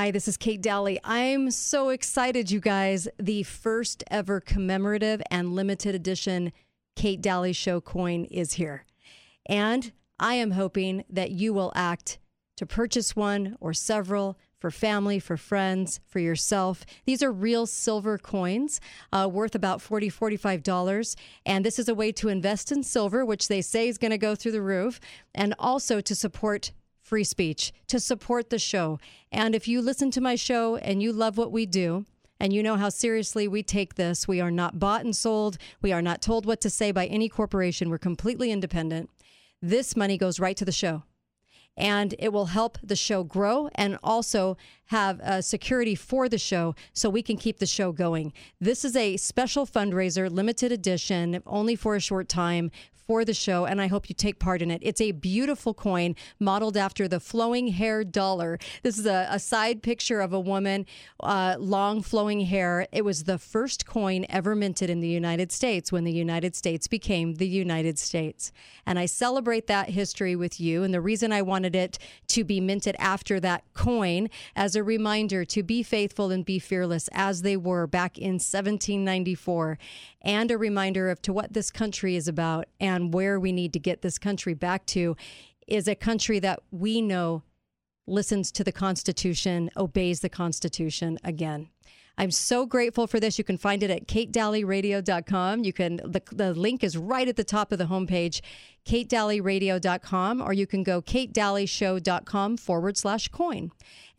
Hi, this is Kate Dalley. I'm so excited, you guys. The first ever commemorative and limited edition Kate Dalley Show coin is here. And I am hoping that you will act to purchase one or several for family, for friends, for yourself. These are real silver coins worth about $40, $45. And this is a way to invest in silver, which they say is going to go through the roof, and also to support free speech, to support the show. And if you listen to my show and you love what we do, and you know how seriously we take this, we are not bought and sold. We are not told what to say by any corporation. We're completely independent. This money goes right to the show. And it will help the show grow and also have security for the show so we can keep the show going. This is a special fundraiser, limited edition, only for a short time, for the show, and I hope you take part in it. It's a beautiful coin modeled after the flowing hair dollar. This is a side picture of a woman, long flowing hair. It was the first coin ever minted in the United States when the United States became the United States. And I celebrate that history with you. And the reason I wanted it to be minted after that coin as a reminder to be faithful and be fearless as they were back in 1794, and a reminder of to what this country is about and where we need to get this country back to, is a country that we know listens to the Constitution, obeys the Constitution again. I'm so grateful for this. You can find it at katedalleyshow.com. You can, the link is right at the top of the homepage, katedalleyshow.com, or you can go katedalleyshow.com/coin.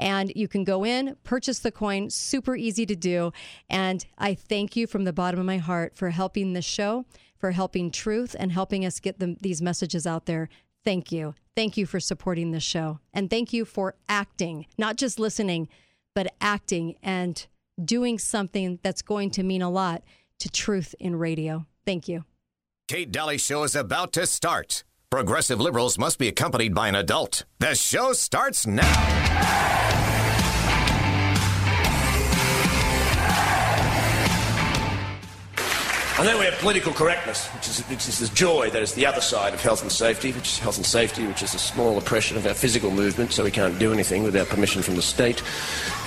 And you can go in, purchase the coin, super easy to do. And I thank you from the bottom of my heart for helping this show, for helping truth, and helping us get these messages out there. Thank you. Thank you for supporting this show. And thank you for acting, not just listening, but acting and doing something that's going to mean a lot to truth in radio. Thank you. Kate Dalley Show is about to start. Progressive liberals must be accompanied by an adult. The show starts now. And then we have political correctness, which is the joy that is the other side of health and safety, which is the small oppression of our physical movement, so we can't do anything without permission from the state.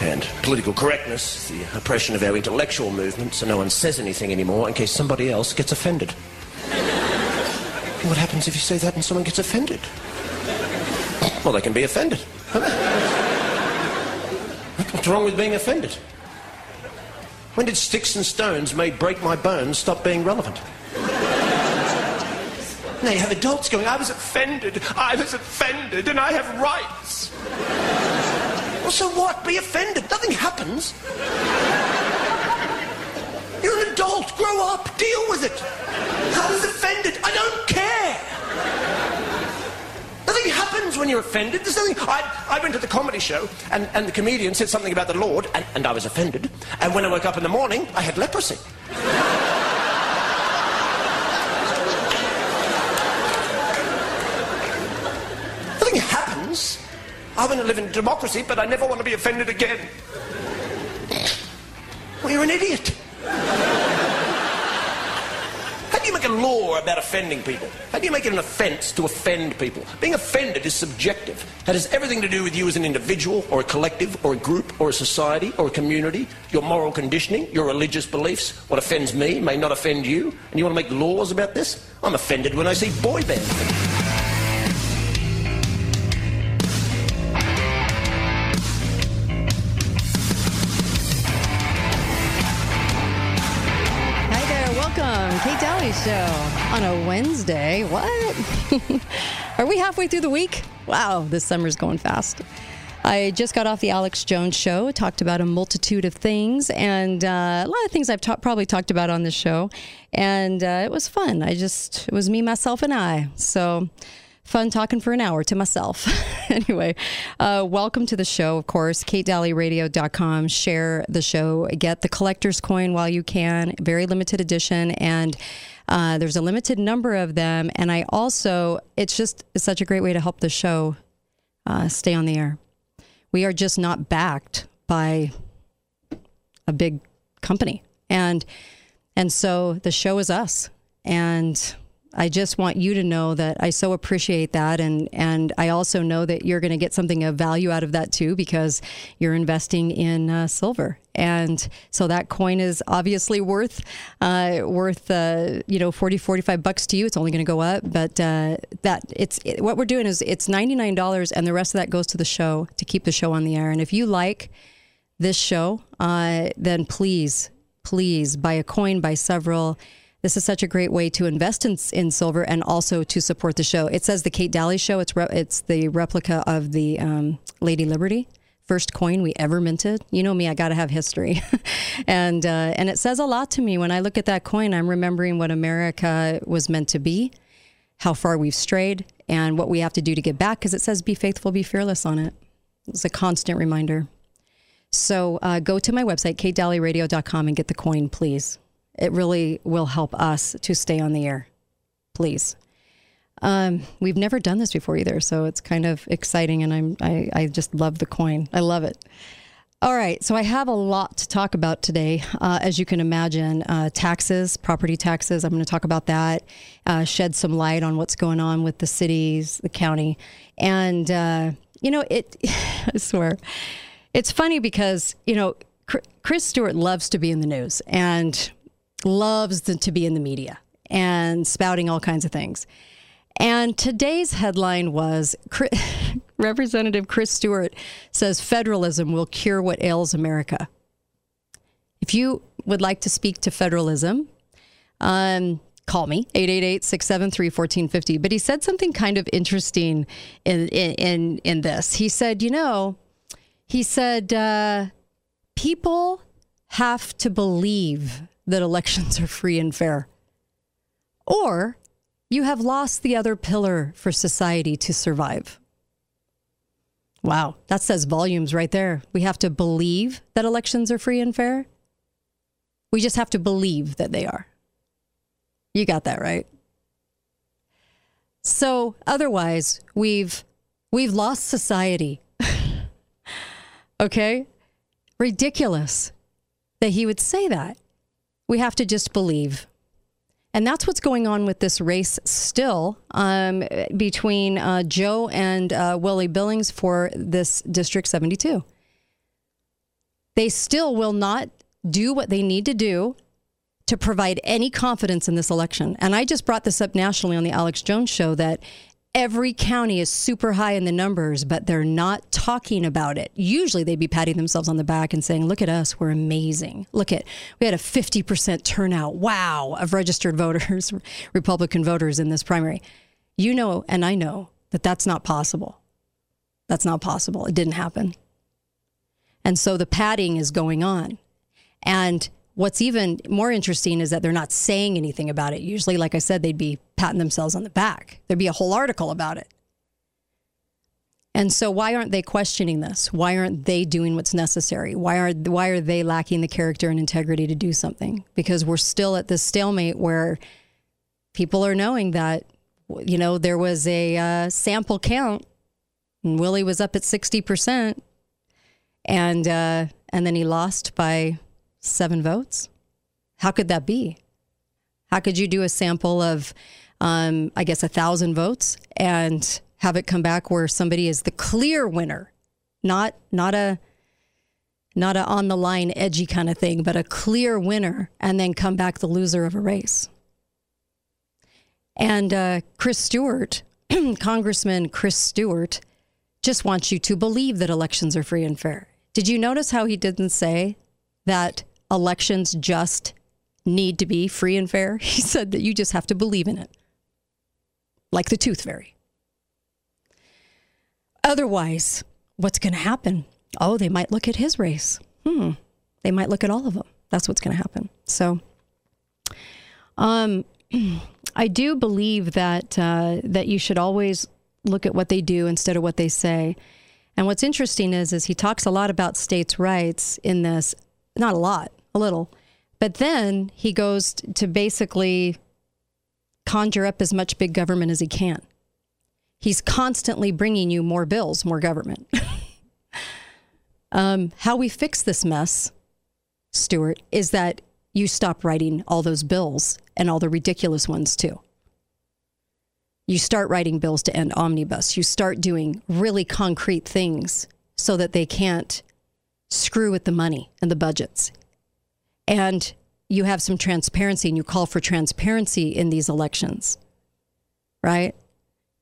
And political correctness, the oppression of our intellectual movement, so no one says anything anymore in case somebody else gets offended. What happens if you say that and someone gets offended? Well, they can be offended. What's wrong with being offended? When did sticks and stones may break my bones stop being relevant? Now you have adults going, I was offended, and I have rights. Well, so what? Be offended. Nothing happens. You're an adult. Grow up. Deal with it. I was offended. I don't care. Nothing happens when you're offended. There's nothing. I went to the comedy show, and the comedian said something about the Lord, and I was offended. And when I woke up in the morning, I had leprosy. Nothing happens. I want to live in democracy, but I never want to be offended again. Well, you're an idiot. How do you make a law about offending people? How do you make it an offence to offend people? Being offended is subjective. That has everything to do with you as an individual or a collective or a group or a society or a community, your moral conditioning, your religious beliefs. What offends me may not offend you. And you want to make laws about this? I'm offended when I see boy bands. Show on a Wednesday. What? Are we halfway through the week? Wow, this summer's going fast. I just got off the Alex Jones show, talked about a multitude of things, and a lot of things I've probably talked about on this show, and it was fun. It was me, myself, and I. So fun talking for an hour to myself. Anyway, welcome to the show, of course, katedalleyshow.com. Share the show. Get the collector's coin while you can. Very limited edition, and there's a limited number of them. And I also, it's such a great way to help the show stay on the air. We are just not backed by a big company. And so the show is us. And I just want you to know that I so appreciate that. And I also know that you're going to get something of value out of that too, because you're investing in silver. And so that coin is obviously worth $40-45 to you. It's only going to go up, but what we're doing is it's $99, and the rest of that goes to the show to keep the show on the air. And if you like this show, then please buy a coin, buy several. This is such a great way to invest in silver and also to support the show. It says the Kate Dalley Show. It's the replica of the Lady Liberty. First coin we ever minted. You know me, I got to have history. and it says a lot to me. When I look at that coin, I'm remembering what America was meant to be, how far we've strayed, and what we have to do to get back, because it says, be faithful, be fearless on it. It's a constant reminder. So go to my website, katedalleyshow.com, and get the coin, please. It really will help us to stay on the air, please. We've never done this before either, so it's kind of exciting, and I just love the coin. I love it. All right, so I have a lot to talk about today, as you can imagine. Taxes, property taxes, I'm going to talk about that, shed some light on what's going on with the cities, the county. And, I swear, it's funny because, Chris Stewart loves to be in the news and loves to be in the media and spouting all kinds of things. And today's headline was, Representative Chris Stewart says federalism will cure what ails America. If you would like to speak to federalism, call me, 888-673-1450. But he said something kind of interesting in this. He said, people have to believe that elections are free and fair, or you have lost the other pillar for society to survive. Wow, that says volumes right there. We have to believe that elections are free and fair. We just have to believe that they are. You got that right. So otherwise, we've lost society. Okay? Ridiculous that he would say that. We have to just believe. And that's what's going on with this race still between Joe and Willie Billings for this District 72. They still will not do what they need to do to provide any confidence in this election. And I just brought this up nationally on the Alex Jones Show that every county is super high in the numbers, but they're not talking about it. Usually they'd be patting themselves on the back and saying, look at us, we're amazing. We had a 50% turnout, wow, of registered voters, Republican voters in this primary. You know, and I know that that's not possible. That's not possible. It didn't happen. And so the patting is going on. And what's even more interesting is that they're not saying anything about it. Usually, like I said, they'd be patting themselves on the back. There'd be a whole article about it. And so why aren't they questioning this? Why aren't they doing what's necessary? Why are they lacking the character and integrity to do something? Because we're still at this stalemate where people are knowing that, there was a sample count and Willie was up at 60%. And then he lost by 7 votes? How could that be? How could you do a sample of, 1,000 votes and have it come back where somebody is the clear winner, not a on the line edgy kind of thing, but a clear winner, and then come back the loser of a race? And Chris Stewart, Congressman Chris Stewart, just wants you to believe that elections are free and fair. Did you notice how he didn't say that elections just need to be free and fair? He said that you just have to believe in it, like the tooth fairy. Otherwise, what's going to happen? Oh, they might look at his race. They might look at all of them. That's what's going to happen. So I do believe that that you should always look at what they do instead of what they say. And what's interesting is he talks a lot about states' rights in this. Not a lot, a little. But then he goes to basically conjure up as much big government as he can. He's constantly bringing you more bills, more government. How we fix this mess, Stewart, is that you stop writing all those bills, and all the ridiculous ones too. You start writing bills to end omnibus. You start doing really concrete things so that they can't screw with the money and the budgets. And you have some transparency, and you call for transparency in these elections, right?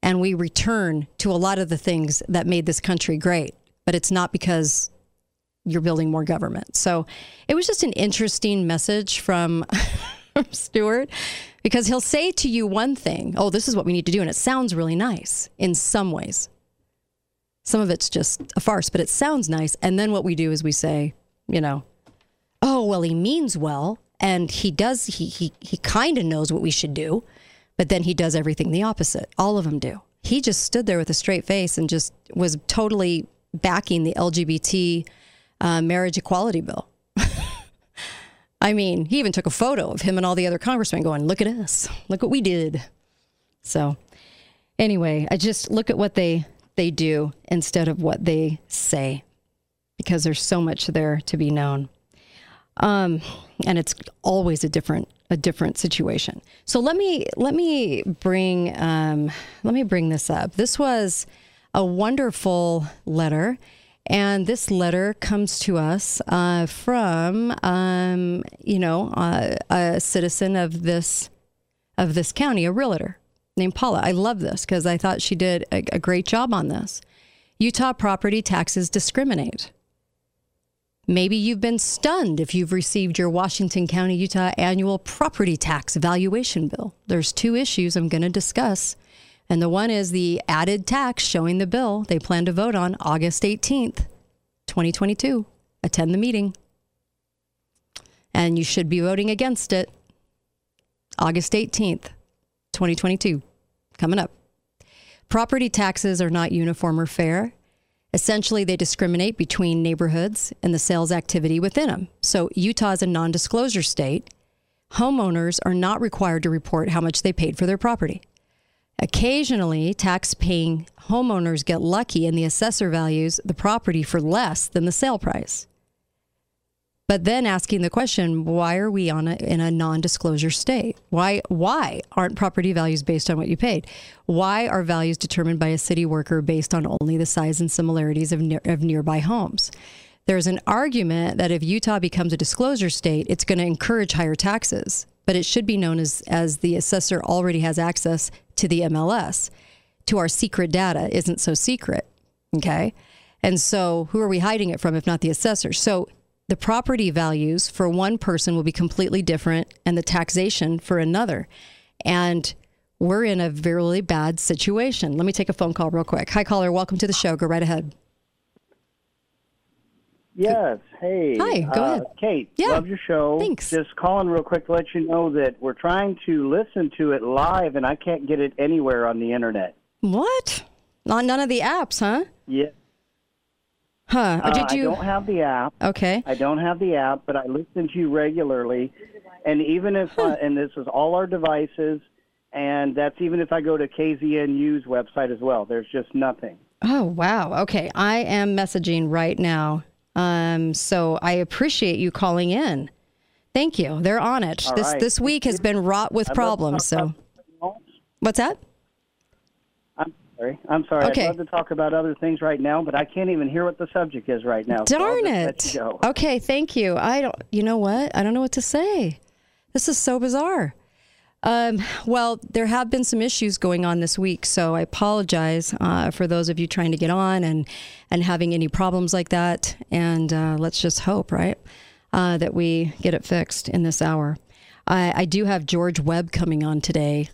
And we return to a lot of the things that made this country great, but it's not because you're building more government. So it was just an interesting message from Stewart, because he'll say to you one thing, oh, this is what we need to do, and it sounds really nice in some ways. Some of it's just a farce, but it sounds nice. And then what we do is we say, you know, oh, well, he means well, and he does, he kind of knows what we should do, but then he does everything the opposite. All of them do. He just stood there with a straight face and just was totally backing the LGBT marriage equality bill. I mean, he even took a photo of him and all the other congressmen going, look at us, look what we did. So anyway, I just look at what they do instead of what they say, because there's so much there to be known. And it's always a different situation. So let me bring this up. This was a wonderful letter. And this letter comes to us from, a citizen of this county, a realtor named Paula. I love this because I thought she did a great job on this. Utah property taxes discriminate. Maybe you've been stunned if you've received your Washington County, Utah annual property tax valuation bill. There's two issues I'm going to discuss. And the one is the added tax showing the bill they plan to vote on August 18th, 2022. Attend the meeting. And you should be voting against it. August 18th, 2022. Coming up. Property taxes are not uniform or fair. Essentially, they discriminate between neighborhoods and the sales activity within them. So Utah is a non-disclosure state. Homeowners are not required to report how much they paid for their property. Occasionally, tax-paying homeowners get lucky and the assessor values the property for less than the sale price. But then asking the question, why are we in a non-disclosure state? Why aren't property values based on what you paid? Why are values determined by a city worker based on only the size and similarities of nearby homes? There's an argument that if Utah becomes a disclosure state, it's going to encourage higher taxes. But it should be known as the assessor already has access to the MLS, to our secret data isn't so secret, okay? And so who are we hiding it from if not the assessor? So the property values for one person will be completely different and the taxation for another. And we're in a really bad situation. Let me take a phone call real quick. Hi, caller. Welcome to the show. Go right ahead. Yes. Hey. Hi. Go ahead. Kate, yeah. Love your show. Thanks. Just calling real quick to let you know that we're trying to listen to it live, and I can't get it anywhere on the internet. What? On none of the apps, huh? Yeah. Huh. Did you... I don't have the app. Okay. I don't have the app, but I listen to you regularly, and even if and this is all our devices, and that's even if I go to KZNU's website as well. There's just nothing. Oh wow. Okay. I am messaging right now. So I appreciate you calling in. Thank you. They're on it. All this right. This week has been wrought with problems. So what's that? I'm sorry. Okay. I'd love to talk about other things right now, but I can't even hear what the subject is right now. Darn so it. Okay. Thank you. I don't know what to say. This is so bizarre. Well, there have been some issues going on this week, so I apologize for those of you trying to get on and having any problems like that. And let's just hope, right, that we get it fixed in this hour. I do have George Webb coming on today.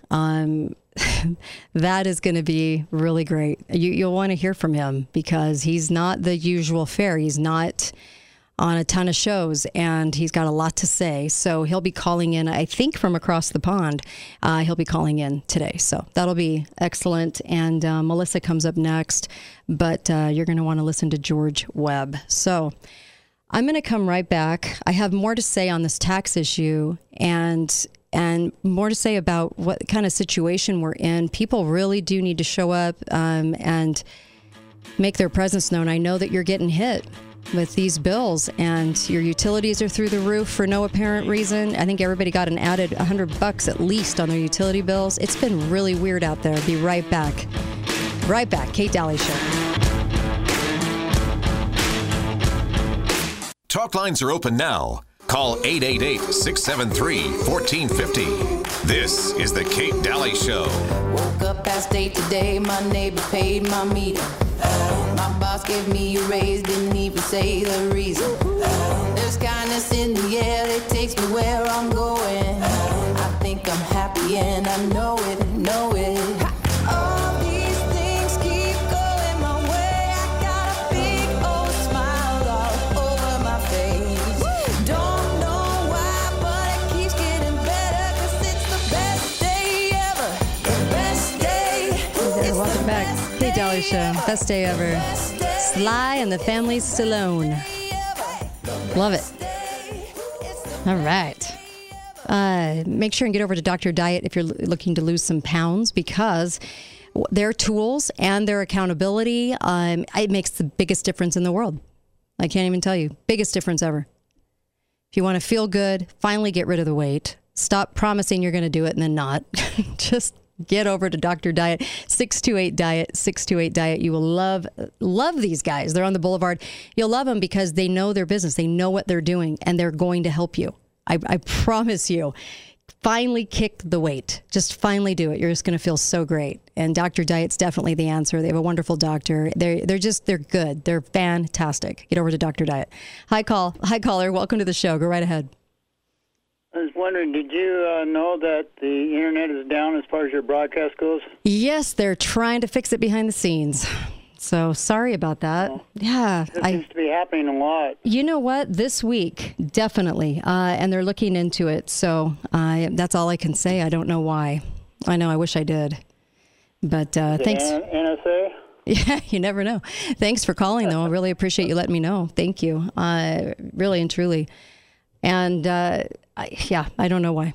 That is going to be really great. You'll want to hear from him because he's not the usual fare. He's not on a ton of shows, and he's got a lot to say. So he'll be calling in, I think, from across the pond. He'll be calling in today. So that'll be excellent. And Melissa comes up next, but you're going to want to listen to George Webb. So I'm going to come right back. I have more to say on this tax issue and more to say about what kind of situation we're in. People really do need to show up and make their presence known. I know that you're getting hit. with these bills, and your utilities are through the roof for no apparent reason. I think everybody got an added $100 at least on their utility bills. It's been really weird out there. Be right back. Right back. Kate Dalley Show. Talk lines are open now. Call 888-673-1450. This is the Kate Dalley Show. Woke up past 8 today, my neighbor paid my meter. My boss gave me a raise, didn't even say the reason. There's kindness in the air, it takes me where I'm going. I think I'm happy and I know it, know it. Dalley Show, best day ever. Sly and the Family Stone. Love it. All right. Make sure and get over to Dr. Diet if you're looking to lose some pounds, because their tools and their accountability, it makes the biggest difference in the world. I can't even tell you. Biggest difference ever. If you want to feel good, finally get rid of the weight. Stop promising you're going to do it and then not. Just get over to Dr. Diet, 628-DIET, 628-DIET. You will love these guys. They're on the boulevard. You'll love them because they know their business. They know what they're doing, and they're going to help you. I promise you. Finally kick the weight. Just finally do it. You're just going to feel so great. And Dr. Diet's definitely the answer. They have a wonderful doctor. They're good. They're fantastic. Get over to Dr. Diet. Hi, caller. Welcome to the show. Go right ahead. I was wondering, did you know that the internet is down as far as your broadcast goes? Yes, they're trying to fix it behind the scenes. So sorry about that. Oh, yeah. It seems to be happening a lot. You know what? This week, definitely. And they're looking into it. So that's all I can say. I don't know why. I know. I wish I did. But thanks. NSA? Yeah, you never know. Thanks for calling, though. I really appreciate you letting me know. Thank you. Really and truly. And I don't know why.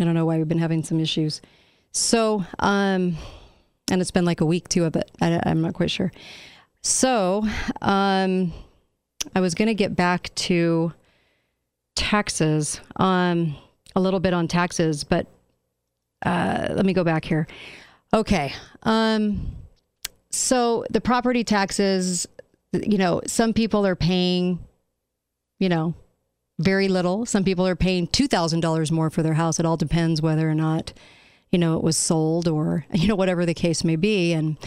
I don't know why we've been having some issues. So, and it's been like a week too of it. I'm not quite sure. So, I was going to get back to taxes, a little bit on taxes, but let me go back here. Okay. So the property taxes, some people are paying, very little. Some people are paying $2,000 more for their house. It all depends whether or not, it was sold or, whatever the case may be. And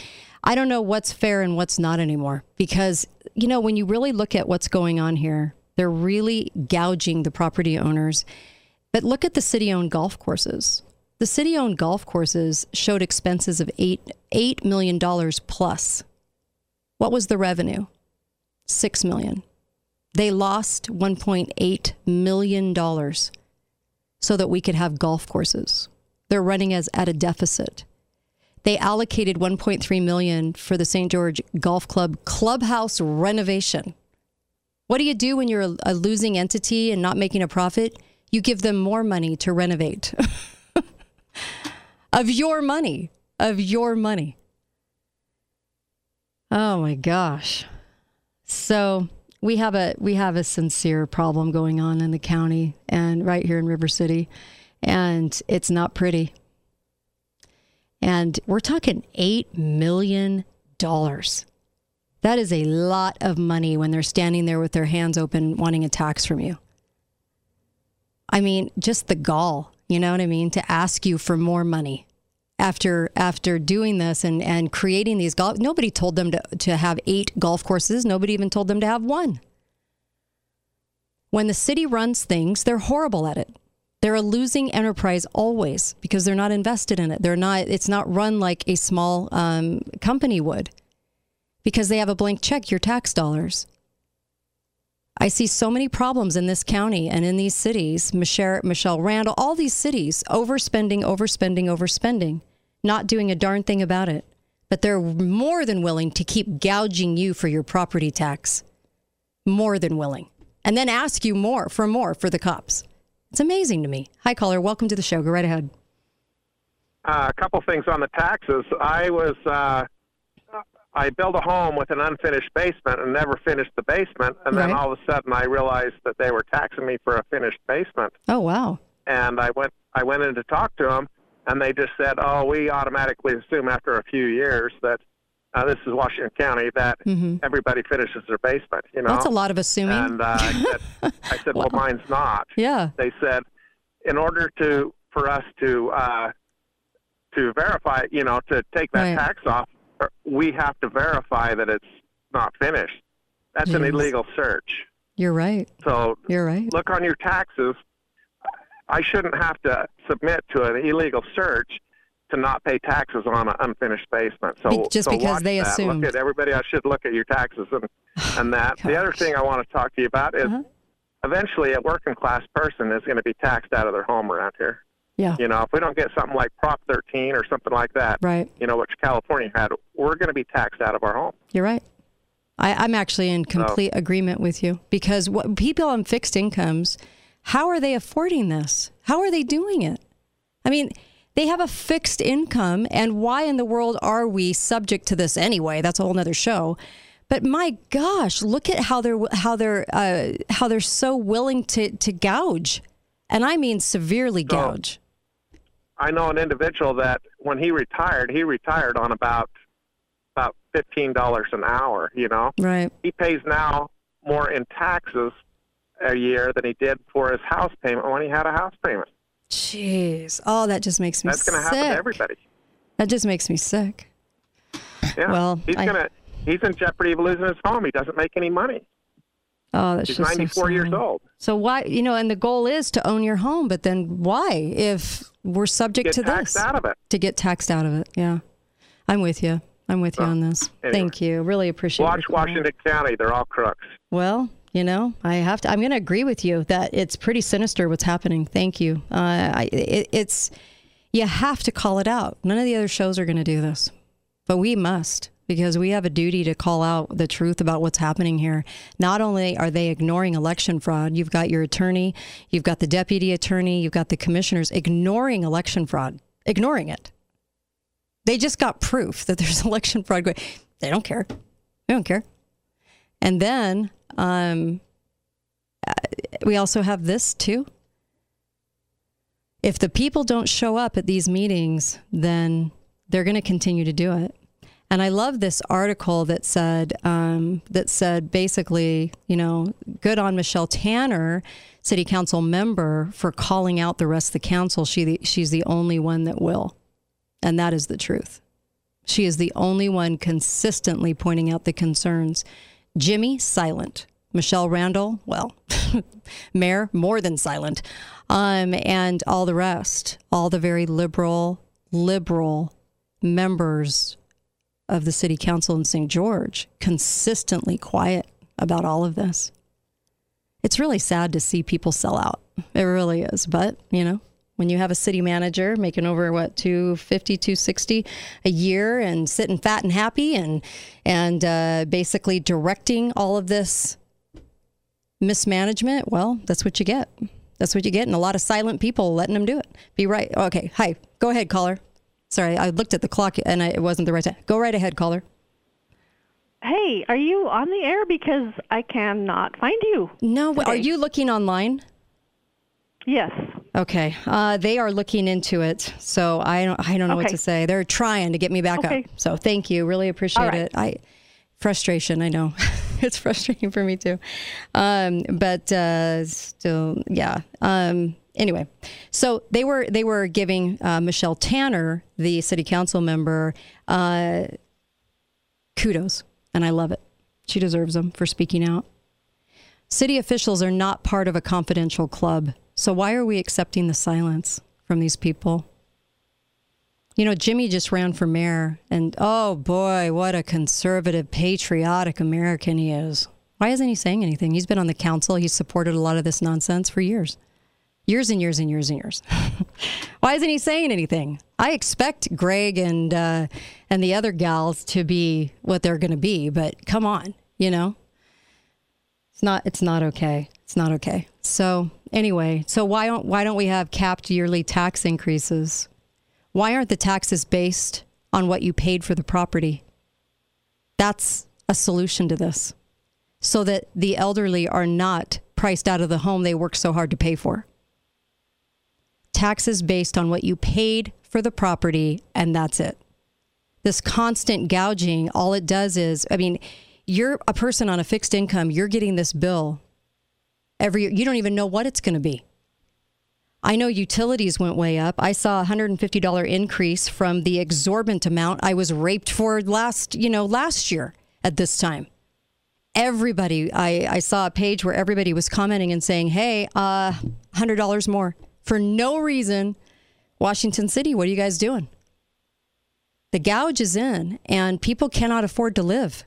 I don't know what's fair and what's not anymore, because, when you really look at what's going on here, they're really gouging the property owners. But look at the city-owned golf courses. The city-owned golf courses showed expenses of $8 million plus. What was the revenue? $6 million. They lost $1.8 million so that we could have golf courses. They're running at a deficit. They allocated $1.3 million for the St. George Golf Club clubhouse renovation. What do you do when you're a losing entity and not making a profit? You give them more money to renovate. Of your money. Oh my gosh. So We have a sincere problem going on in the county and right here in River City, and it's not pretty. And we're talking $8 million. That is a lot of money when they're standing there with their hands open wanting a tax from you. I mean, just the gall, you know what I mean, to ask you for more money after doing this and creating these golf. Nobody told them to have 8 golf courses. Nobody even told them to have one. When the city runs things, they're horrible at it. They're a losing enterprise always because they're not invested in it. It's not run like a small company would, because they have a blank check, your tax dollars. I see so many problems in this county and in these cities. Michelle Randall, all these cities, overspending, not doing a darn thing about it. But they're more than willing to keep gouging you for your property tax. More than willing. And then ask you more for the cops. It's amazing to me. Hi, caller. Welcome to the show. Go right ahead. A couple things on the taxes. I was I built a home with an unfinished basement and never finished the basement. And then all of a sudden I realized that they were taxing me for a finished basement. Oh, wow. And I went in to talk to them, and they just said, oh, we automatically assume after a few years that, this is Washington County, that everybody finishes their basement, you know. That's a lot of assuming. And I said well, mine's not. Yeah. They said, in order to for us to verify, you know, to take that tax off, we have to verify that it's not finished. That's an illegal search. You're right. So you're right. Look on your taxes. I shouldn't have to submit to an illegal search to not pay taxes on an unfinished basement. So just because they assume. Look at everybody. I should look at your taxes and that. Gosh. The other thing I want to talk to you about is eventually a working class person is going to be taxed out of their home around here. Yeah. You know, if we don't get something like Prop 13 or something like that, you know, which California had, we're going to be taxed out of our home. You're right. I'm actually in complete agreement with you, because what people on fixed incomes, how are they affording this? How are they doing it? I mean, they have a fixed income, and why in the world are we subject to this anyway? That's a whole nother show. But my gosh, look at how they're so willing to gouge, and I mean severely gouge. I know an individual that when he retired on about $15 an hour, you know? Right. He pays now more in taxes a year than he did for his house payment when he had a house payment. Jeez. Oh, that just makes me sick. That's going to happen to everybody. That just makes me sick. Yeah. Well, he's in jeopardy of losing his home. He doesn't make any money. Oh, that's He's just 94 so years old. So why, you know, and the goal is to own your home, but then why if we're subject to this? To get taxed out of it. To get taxed out of it, yeah. I'm with you. I'm with you on this. Anyway. Thank you. Really appreciate it. Watch Washington County. They're all crooks. Well, you know, I'm going to agree with you that it's pretty sinister what's happening. Thank you. You have to call it out. None of the other shows are going to do this, but we must. Because we have a duty to call out the truth about what's happening here. Not only are they ignoring election fraud, you've got your attorney, you've got the deputy attorney, you've got the commissioners ignoring election fraud, ignoring it. They just got proof that there's election fraud going. They don't care. They don't care. And then we also have this too. If the people don't show up at these meetings, then they're going to continue to do it. And I love this article that said basically, you know, good on Michelle Tanner, city council member, for calling out the rest of the council. She's the only one that will. And that is the truth. She is the only one consistently pointing out the concerns. Jimmy, silent. Michelle Randall, well, mayor, more than silent. And all the rest, all the very liberal members of the city council in St. George, consistently quiet about all of this. It's really sad to see people sell out. It really is. But, you know, when you have a city manager making over, what, $250, $260 a year and sitting fat and happy and basically directing all of this mismanagement, well, that's what you get. That's what you get. And a lot of silent people letting them do it. Be right. Okay. Hi. Go ahead, caller. Sorry, I looked at the clock and it wasn't the right time. Go right ahead, caller. Hey, are you on the air? Because I cannot find you. No, today. Are you looking online? Yes. Okay. They are looking into it, so I don't know what to say. They're trying to get me back up. So thank you. Really appreciate it. Frustration, I know. It's frustrating for me too. Still, yeah. Anyway, so they were giving Michelle Tanner, the city council member, kudos, and I love it. She deserves them for speaking out. City officials are not part of a confidential club, so why are we accepting the silence from these people? You know, Jimmy just ran for mayor, and oh boy, what a conservative, patriotic American he is. Why isn't he saying anything? He's been on the council. He's supported a lot of this nonsense for years. Years and years and years and years. Why isn't he saying anything? I expect Greg and the other gals to be what they're going to be, but come on, you know, it's not okay. It's not okay. So anyway, so why don't we have capped yearly tax increases? Why aren't the taxes based on what you paid for the property? That's a solution to this, so that the elderly are not priced out of the home they work so hard to pay for. Taxes based on what you paid for the property, and that's it. This constant gouging, all it does is, I mean, you're a person on a fixed income, you're getting this bill every year. You don't even know what it's going to be. I know utilities went way up. I saw a $150 increase from the exorbitant amount I was raped for last year at this time. Everybody, I saw a page where everybody was commenting and saying, hey, $100 more for no reason. Washington City, what are you guys doing? The gouge is in, and people cannot afford to live.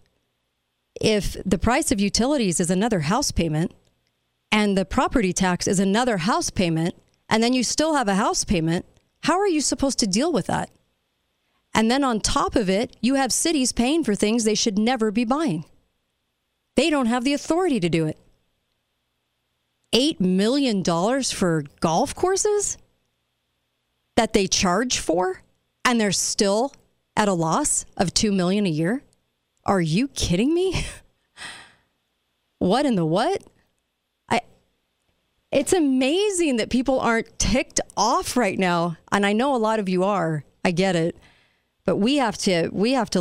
If the price of utilities is another house payment, and the property tax is another house payment, and then you still have a house payment, how are you supposed to deal with that? And then on top of it, you have cities paying for things they should never be buying. They don't have the authority to do it. $8 million for golf courses that they charge for, and they're still at a loss of $2 million a year? Are you kidding me? What in the what? It's amazing that people aren't ticked off right now. And I know a lot of you are. I get it. But we have to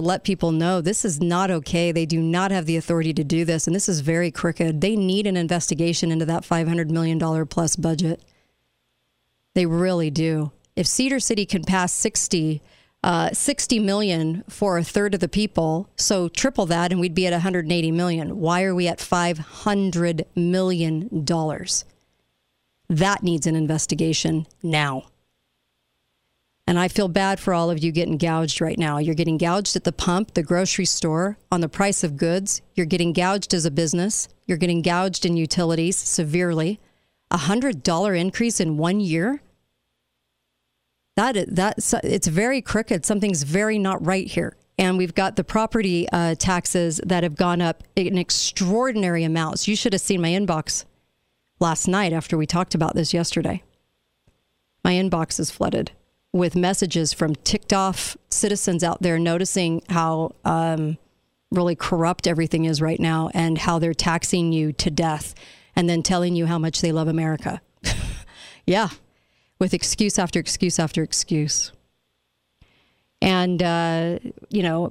let people know this is not okay. They do not have the authority to do this. And this is very crooked. They need an investigation into that $500 million plus budget. They really do. If Cedar City can pass 60 million for a third of the people, so triple that and we'd be at 180 million. Why are we at $500 million? That needs an investigation now. And I feel bad for all of you getting gouged right now. You're getting gouged at the pump, the grocery store, on the price of goods. You're getting gouged as a business. You're getting gouged in utilities severely. $100 increase in 1 year? It's very crooked. Something's very not right here. And we've got the property taxes that have gone up in extraordinary amounts. You should have seen my inbox last night after we talked about this yesterday. My inbox is flooded with messages from ticked off citizens out there noticing how really corrupt everything is right now and how they're taxing you to death and then telling you how much they love America. Yeah. With excuse after excuse after excuse. And,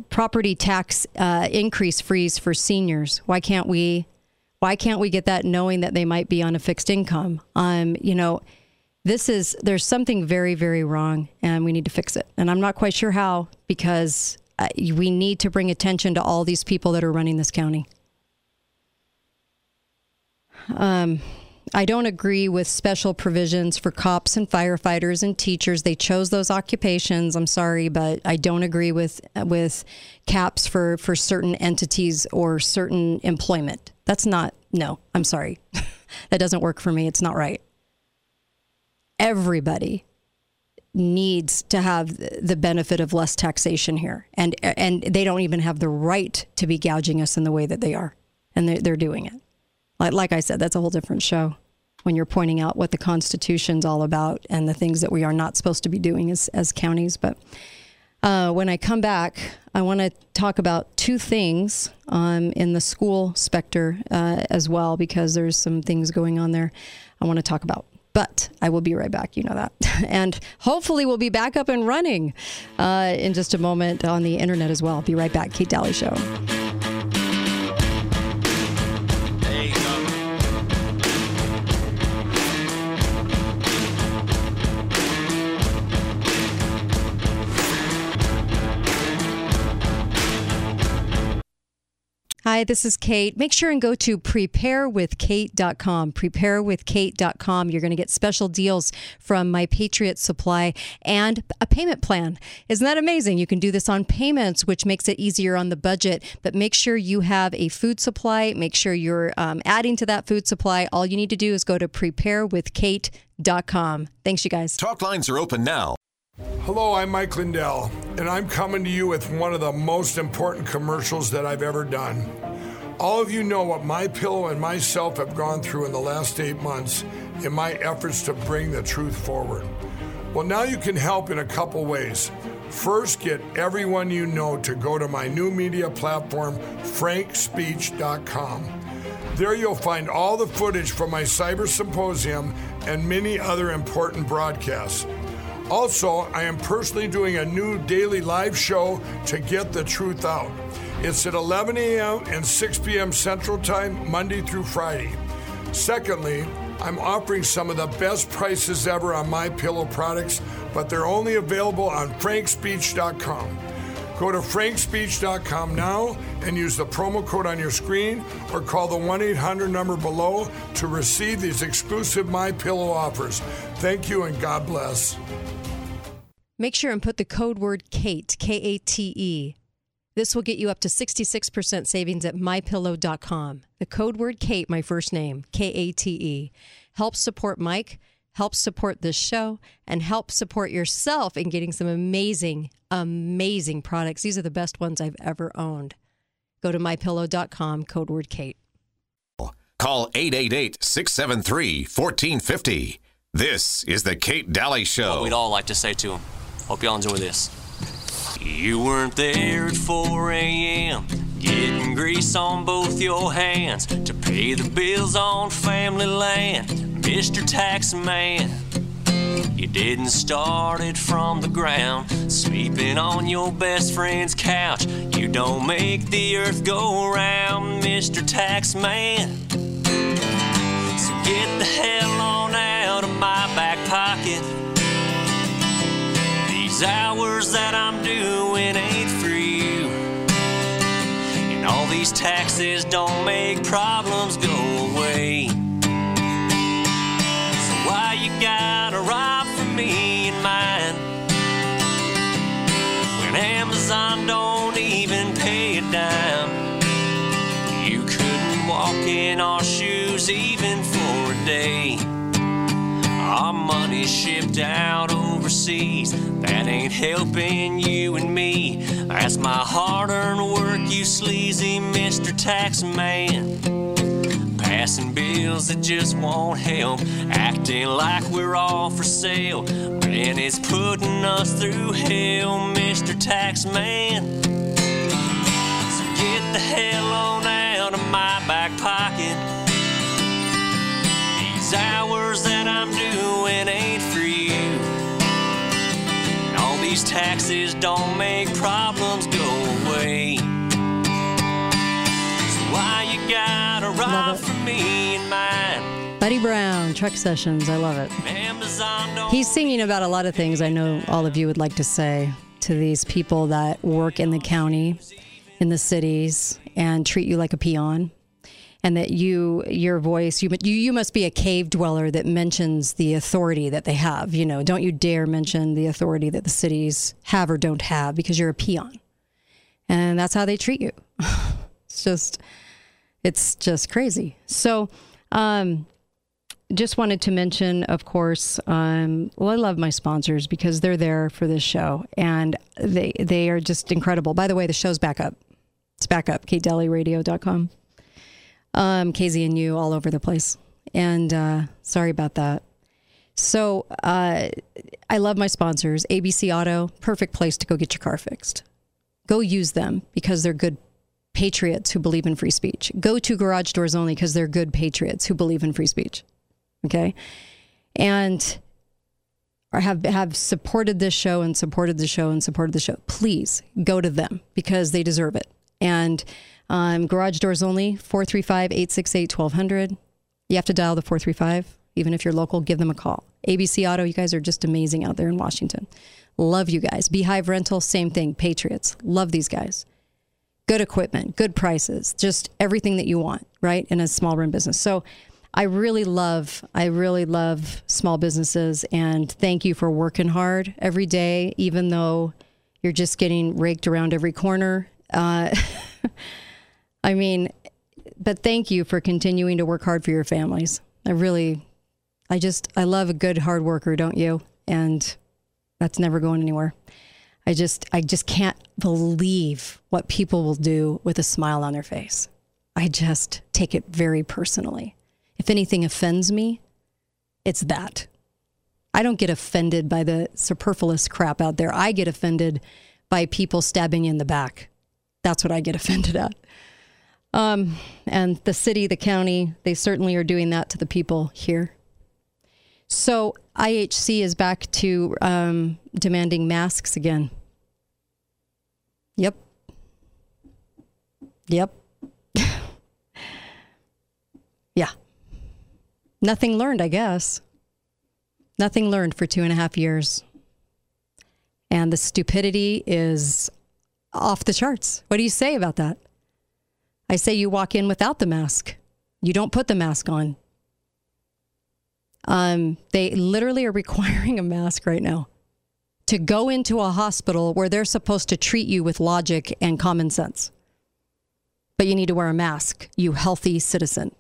property tax increase freeze for seniors. Why can't we get that knowing that they might be on a fixed income? There's something very, very wrong and we need to fix it. And I'm not quite sure how, because we need to bring attention to all these people that are running this county. I don't agree with special provisions for cops and firefighters and teachers. They chose those occupations. I'm sorry, but I don't agree with caps for certain entities or certain employment. I'm sorry. That doesn't work for me. It's not right. Everybody needs to have the benefit of less taxation here. And they don't even have the right to be gouging us in the way that they are. And they're doing it. Like I said, that's a whole different show when you're pointing out what the Constitution's all about and the things that we are not supposed to be doing as counties. But when I come back, I want to talk about two things in the school sector as well, because there's some things going on there I want to talk about. But I will be right back. You know that. And hopefully we'll be back up and running in just a moment on the internet as well. I'll be right back. Kate Dalley Show. Hi, this is Kate. Make sure and go to preparewithkate.com. Preparewithkate.com. You're going to get special deals from my Patriot Supply and a payment plan. Isn't that amazing? You can do this on payments, which makes it easier on the budget. But make sure you have a food supply. Make sure you're adding to that food supply. All you need to do is go to preparewithkate.com. Thanks, you guys. Talk lines are open now. Hello, I'm Mike Lindell, and I'm coming to you with one of the most important commercials that I've ever done. All of you know what MyPillow and myself have gone through in the last 8 months in my efforts to bring the truth forward. Well, now you can help in a couple ways. First, get everyone you know to go to my new media platform, FrankSpeech.com. There you'll find all the footage from my cyber symposium and many other important broadcasts. Also, I am personally doing a new daily live show to get the truth out. It's at 11 a.m. and 6 p.m. Central Time, Monday through Friday. Secondly, I'm offering some of the best prices ever on MyPillow products, but they're only available on frankspeech.com. Go to frankspeech.com now and use the promo code on your screen or call the 1-800 number below to receive these exclusive MyPillow offers. Thank you and God bless. Make sure and put the code word Kate, K-A-T-E. This will get you up to 66% savings at MyPillow.com. The code word Kate, my first name, K-A-T-E. Help support Mike, help support this show, and help support yourself in getting some amazing, amazing products. These are the best ones I've ever owned. Go to MyPillow.com, code word Kate. Call 888-673-1450. This is the Kate Dalley Show. What we'd all like to say to them, hope y'all enjoy this. You weren't there at 4 a.m. getting grease on both your hands to pay the bills on family land, Mr. Taxman. You didn't start it from the ground, sleeping on your best friend's couch. You don't make the earth go round, Mr. Taxman. So get the hell on out of my back pocket. These hours that I'm doing ain't for you, and all these taxes don't make problems go away. So why you gotta rob for me and mine when Amazon don't even pay a dime? You couldn't walk in our shoes even for a day. Our money's shipped out overseas, that ain't helping you and me. That's my hard-earned work, you sleazy Mr. Taxman. Passing bills that just won't help, acting like we're all for sale, man, it's putting us through hell, Mr. Taxman. So get the hell on out of my back pocket. Hours that I'm doing ain't for you, and all these taxes don't make problems go away. So why you gotta rob for me and mine? Buddy Brown, Truck Sessions, I love it. He's singing about a lot of things I know all of you would like to say to these people that work in the county, in the cities, and treat you like a peon. And that your voice, you must be a cave dweller that mentions the authority that they have. You know, don't you dare mention the authority that the cities have or don't have, because you're a peon. And that's how they treat you. It's just crazy. So, just wanted to mention, of course, I love my sponsors because they're there for this show and they are just incredible. By the way, the show's back up. It's back up, katedalleyshow.com. KZNU all over the place. And sorry about that. So I love my sponsors. ABC Auto, perfect place to go get your car fixed. Go use them because they're good patriots who believe in free speech. Go to Garage Doors Only because they're good patriots who believe in free speech. Okay? And have supported this show and supported the show and supported the show. Please go to them because they deserve it. And Garage Doors Only, 435-868-1200. You have to dial the 435. Even if you're local, give them a call. ABC Auto, you guys are just amazing out there in Washington. Love you guys. Beehive Rental, same thing. Patriots, love these guys. Good equipment, good prices, just everything that you want, right, in a small room business. So I really love small businesses, and thank you for working hard every day, even though you're just getting raked around every corner. I mean, but thank you for continuing to work hard for your families. I love a good hard worker, don't you? And that's never going anywhere. I just can't believe what people will do with a smile on their face. I just take it very personally. If anything offends me, it's that. I don't get offended by the superfluous crap out there. I get offended by people stabbing in the back. That's what I get offended at. And the city, the county, they certainly are doing that to the people here. So IHC is back to demanding masks again. Yep. Yep. Yeah. Nothing learned, I guess. Nothing learned for 2.5 years. And the stupidity is off the charts. What do you say about that? I say you walk in without the mask. You don't put the mask on. They literally are requiring a mask right now to go into a hospital where they're supposed to treat you with logic and common sense. But you need to wear a mask, you healthy citizen.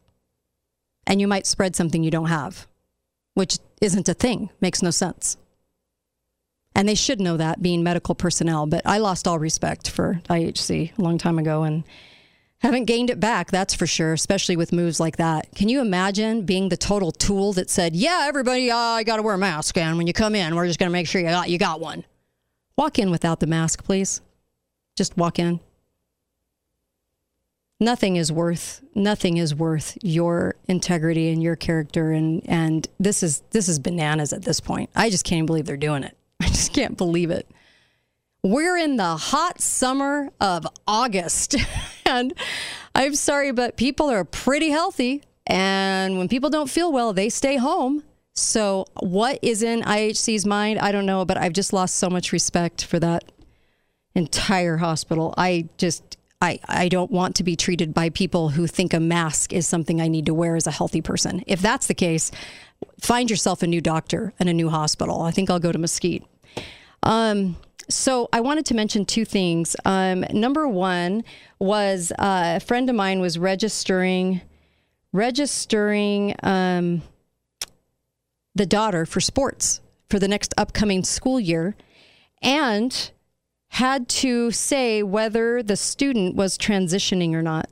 And you might spread something you don't have, which isn't a thing, makes no sense. And they should know that, being medical personnel, but I lost all respect for IHC a long time ago and haven't gained it back, that's for sure, especially with moves like that. Can you imagine being the total tool that said, yeah, everybody, I got to wear a mask, and when you come in, we're just going to make sure you got one. Walk in without the mask, please. Just walk in. Nothing is worth your integrity and your character. And this is bananas at this point. I just can't believe they're doing it. I just can't believe it. We're in the hot summer of August. And I'm sorry, but people are pretty healthy. And when people don't feel well, they stay home. So what is in IHC's mind? I don't know, but I've just lost so much respect for that entire hospital. I don't want to be treated by people who think a mask is something I need to wear as a healthy person. If that's the case, find yourself a new doctor and a new hospital. I think I'll go to Mesquite. So I wanted to mention two things. Number one was a friend of mine was registering the daughter for sports for the next upcoming school year, and had to say whether the student was transitioning or not.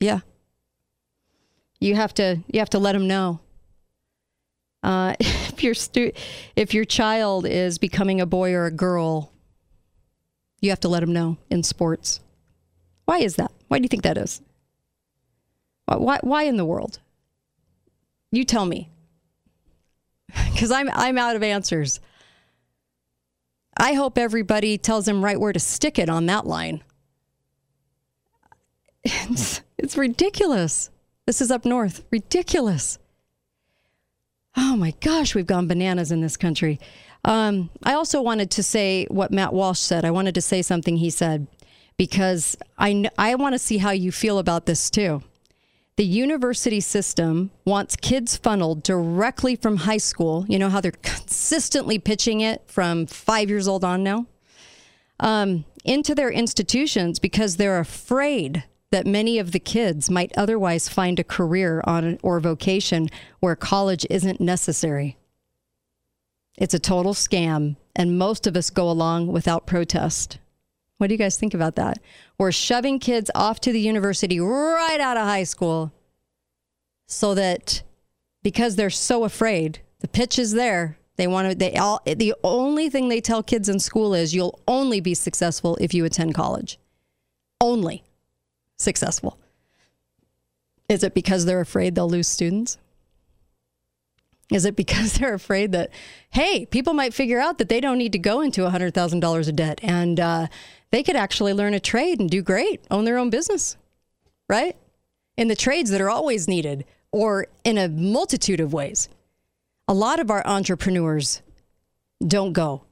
Yeah. You have to let them know. If your child is becoming a boy or a girl, you have to let them know in sports. Why is that? Why do you think that is? Why in the world? You tell me. 'Cause I'm out of answers. I hope everybody tells him right where to stick it on that line. It's ridiculous. This is up north. Ridiculous. Oh my gosh, we've gone bananas in this country. I also wanted to say what Matt Walsh said. I wanted to say something he said, because I want to see how you feel about this too. The university system wants kids funneled directly from high school. You know how they're consistently pitching it from 5 years old on now, into their institutions, because they're afraid that many of the kids might otherwise find a career on or vocation where college isn't necessary. It's a total scam, and most of us go along without protest. What do you guys think about that? We're shoving kids off to the university right out of high school so that, because they're so afraid, the pitch is there. The only thing they tell kids in school is you'll only be successful if you attend college. Only successful. Is it because they're afraid they'll lose students? Is it because they're afraid that, hey, people might figure out that they don't need to go into $100,000 of debt, and they could actually learn a trade and do great, own their own business, right? In the trades that are always needed, or in a multitude of ways. A lot of our entrepreneurs don't go.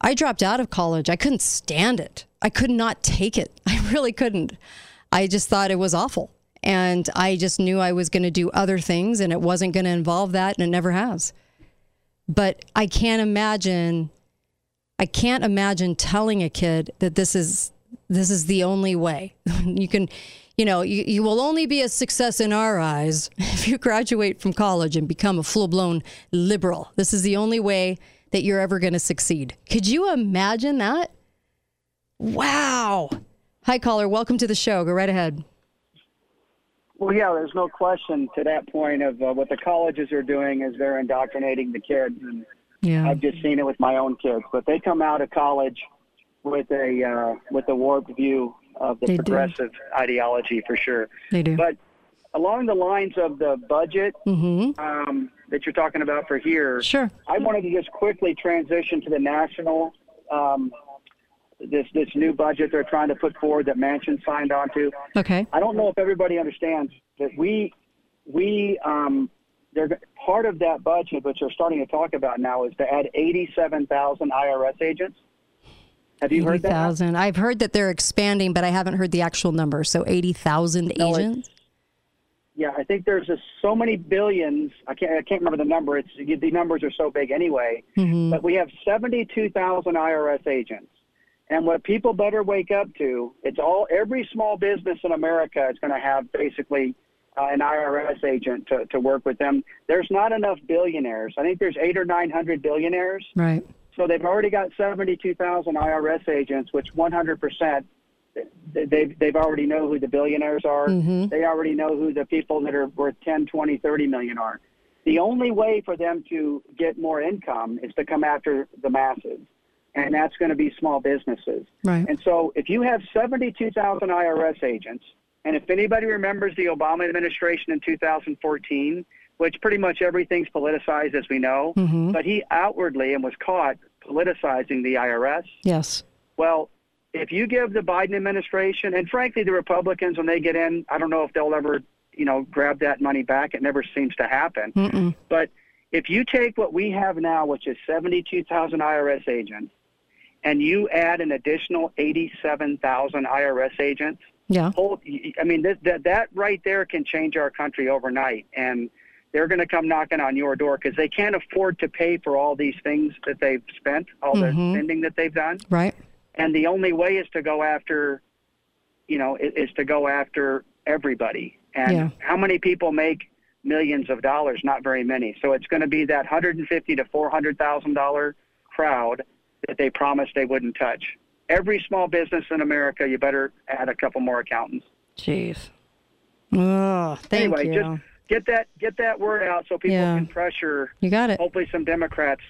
I dropped out of college. I couldn't stand it. I could not take it. I really couldn't. I just thought it was awful. And I just knew I was going to do other things, and it wasn't going to involve that, and it never has. But I can't imagine telling a kid that this is the only way. You will only be a success in our eyes if you graduate from college and become a full-blown liberal. This is the only way that you're ever going to succeed. Could you imagine that? Wow. Hi, caller. Welcome to the show. Go right ahead. Well, yeah, there's no question to that point of what the colleges are doing is they're indoctrinating the kids. And yeah. I've just seen it with my own kids. But they come out of college with a warped view of the progressive ideology for sure. They do. But along the lines of the budget that you're talking about for here, sure. I wanted to just quickly transition to the national this new budget they're trying to put forward that Manchin signed on to. Okay. I don't know if everybody understands that we they're part of that budget, which they're starting to talk about now, is to add 87,000 IRS agents. Have you heard that? I've heard that they're expanding, but I haven't heard the actual number. So 80,000 agents? Yeah, I think there's just so many billions. I can't remember the number. The numbers are so big anyway. Mm-hmm. But we have 72,000 IRS agents. And what people better wake up to, it's every small business in America is going to have basically an IRS agent to work with them. There's not enough billionaires. I think there's 800 or 900 billionaires. Right. So they've already got 72,000 IRS agents, which 100%, they've already know who the billionaires are. Mm-hmm. They already know who the people that are worth 10, 20, 30 million are. The only way for them to get more income is to come after the masses. And that's going to be small businesses. Right. And so if you have 72,000 IRS agents, and if anybody remembers the Obama administration in 2014, which pretty much everything's politicized, as we know, but he outwardly and was caught politicizing the IRS. Yes. Well, if you give the Biden administration, and frankly, the Republicans, when they get in, I don't know if they'll ever, grab that money back. It never seems to happen. Mm-mm. But if you take what we have now, which is 72,000 IRS agents, and you add an additional 87,000 IRS agents, yeah. That right there can change our country overnight. And they're going to come knocking on your door because they can't afford to pay for all these things that they've spent, all the spending that they've done. Right. And the only way is to go after, everybody. And how many people make millions of dollars? Not very many. So it's going to be that $150,000 to $400,000 crowd that they promised they wouldn't touch. Every small business in America, you better add a couple more accountants. Jeez. Oh, thank you. Just Get that word out so people can pressure. You got it. Hopefully some Democrats.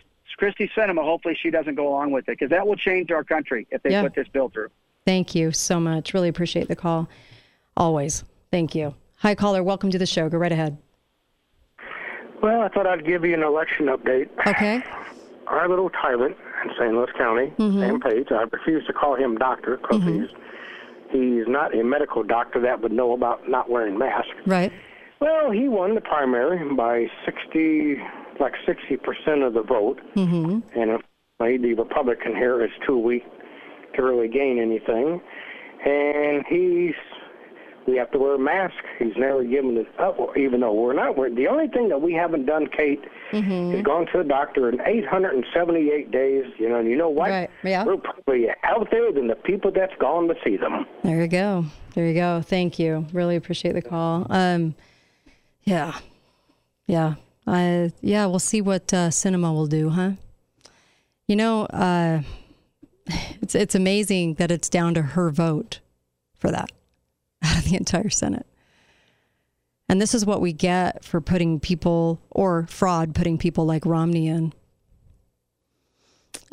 Kyrsten Sinema, hopefully she doesn't go along with it, because that will change our country if they put this bill through. Thank you so much. Really appreciate the call. Always. Thank you. Hi, caller. Welcome to the show. Go right ahead. Well, I thought I'd give you an election update. Okay. Our little tyrant in St. Louis County, Sam Page, I refuse to call him doctor because he's not a medical doctor that would know about not wearing masks. Right. Well, he won the primary by 60% of the vote, and the Republican here is too weak to really gain anything. And we have to wear a mask. He's never given it up, even though we're not wearing. The only thing that we haven't done, Kate, is gone to a doctor in 878 days. And you know what? Right. Yeah. We're probably out there than the people that's gone to see them. There you go. There you go. Thank you. Really appreciate the call. We'll see what Sinema will do, huh? It's amazing that it's down to her vote for that out of the entire Senate. And this is what we get for putting people like Romney in.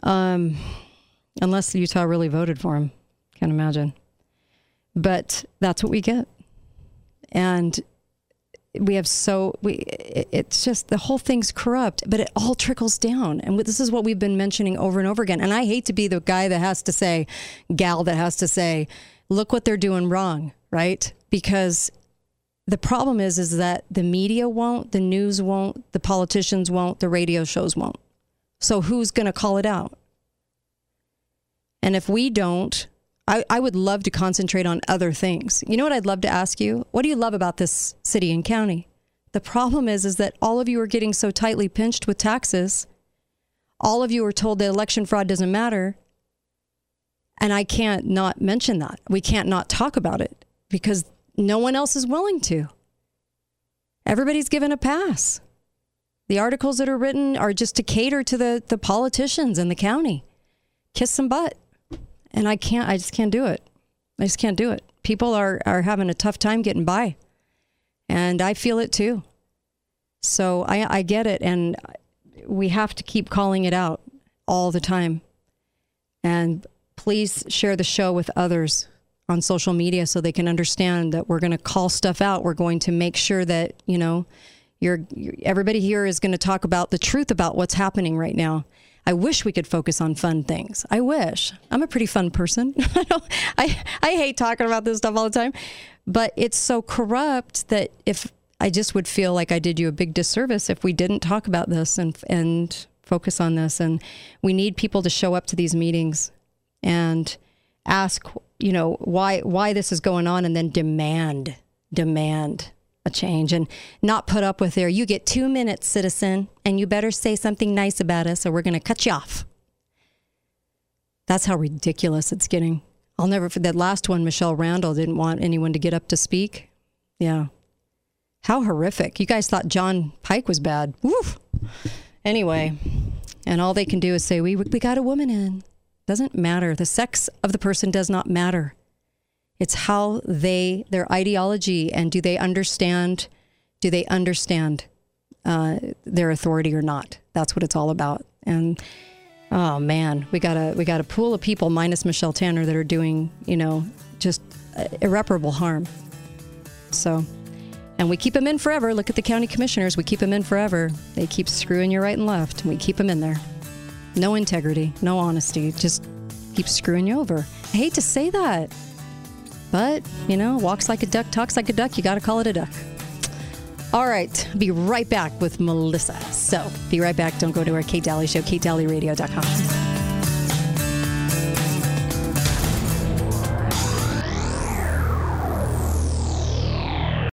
Unless Utah really voted for him, can't imagine. But that's what we get. And it's just the whole thing's corrupt, but it all trickles down. And this is what we've been mentioning over and over again. And I hate to be the guy that has to say, look what they're doing wrong, right? Because the problem is that the media won't, the news won't, the politicians won't, the radio shows won't. So who's going to call it out? And if we don't, I would love to concentrate on other things. You know what I'd love to ask you? What do you love about this city and county? The problem is that all of you are getting so tightly pinched with taxes. All of you are told that election fraud doesn't matter. And I can't not mention that. We can't not talk about it because no one else is willing to. Everybody's given a pass. The articles that are written are just to cater to the politicians in the county. Kiss some butt. And I just can't do it. People are having a tough time getting by. And I feel it too. So I get it. And we have to keep calling it out all the time. And please share the show with others on social media so they can understand that we're going to call stuff out. We're going to make sure that, you know, everybody here is going to talk about the truth about what's happening right now. I wish we could focus on fun things. I wish. I'm a pretty fun person. I hate talking about this stuff all the time, but it's so corrupt that if I just would feel like I did you a big disservice if we didn't talk about this and focus on this. And we need people to show up to these meetings and ask, you know, why this is going on, and then demand a change, and not put up with their, you get 2 minutes, citizen, and you better say something nice about us or we're going to cut you off. That's how ridiculous it's getting. I'll never forget that last one. Michelle Randall didn't want anyone to get up to speak. Yeah. How horrific. You guys thought John Pike was bad. Woof. Anyway, and all they can do is say, we got a woman in. Doesn't matter. The sex of the person does not matter. It's how their ideology, and do they understand their authority or not? That's what it's all about. And oh man, we got a pool of people minus Michelle Tanner that are doing, you know, just irreparable harm. So, and we keep them in forever. Look at the county commissioners. We keep them in forever. They keep screwing you right and left, and we keep them in there. No integrity, no honesty, just keep screwing you over. I hate to say that. But, you know, walks like a duck, talks like a duck. You got to call it a duck. All right. Be right back with Melissa. So be right back. Don't go to our Kate Dalley Show, katedalleyradio.com.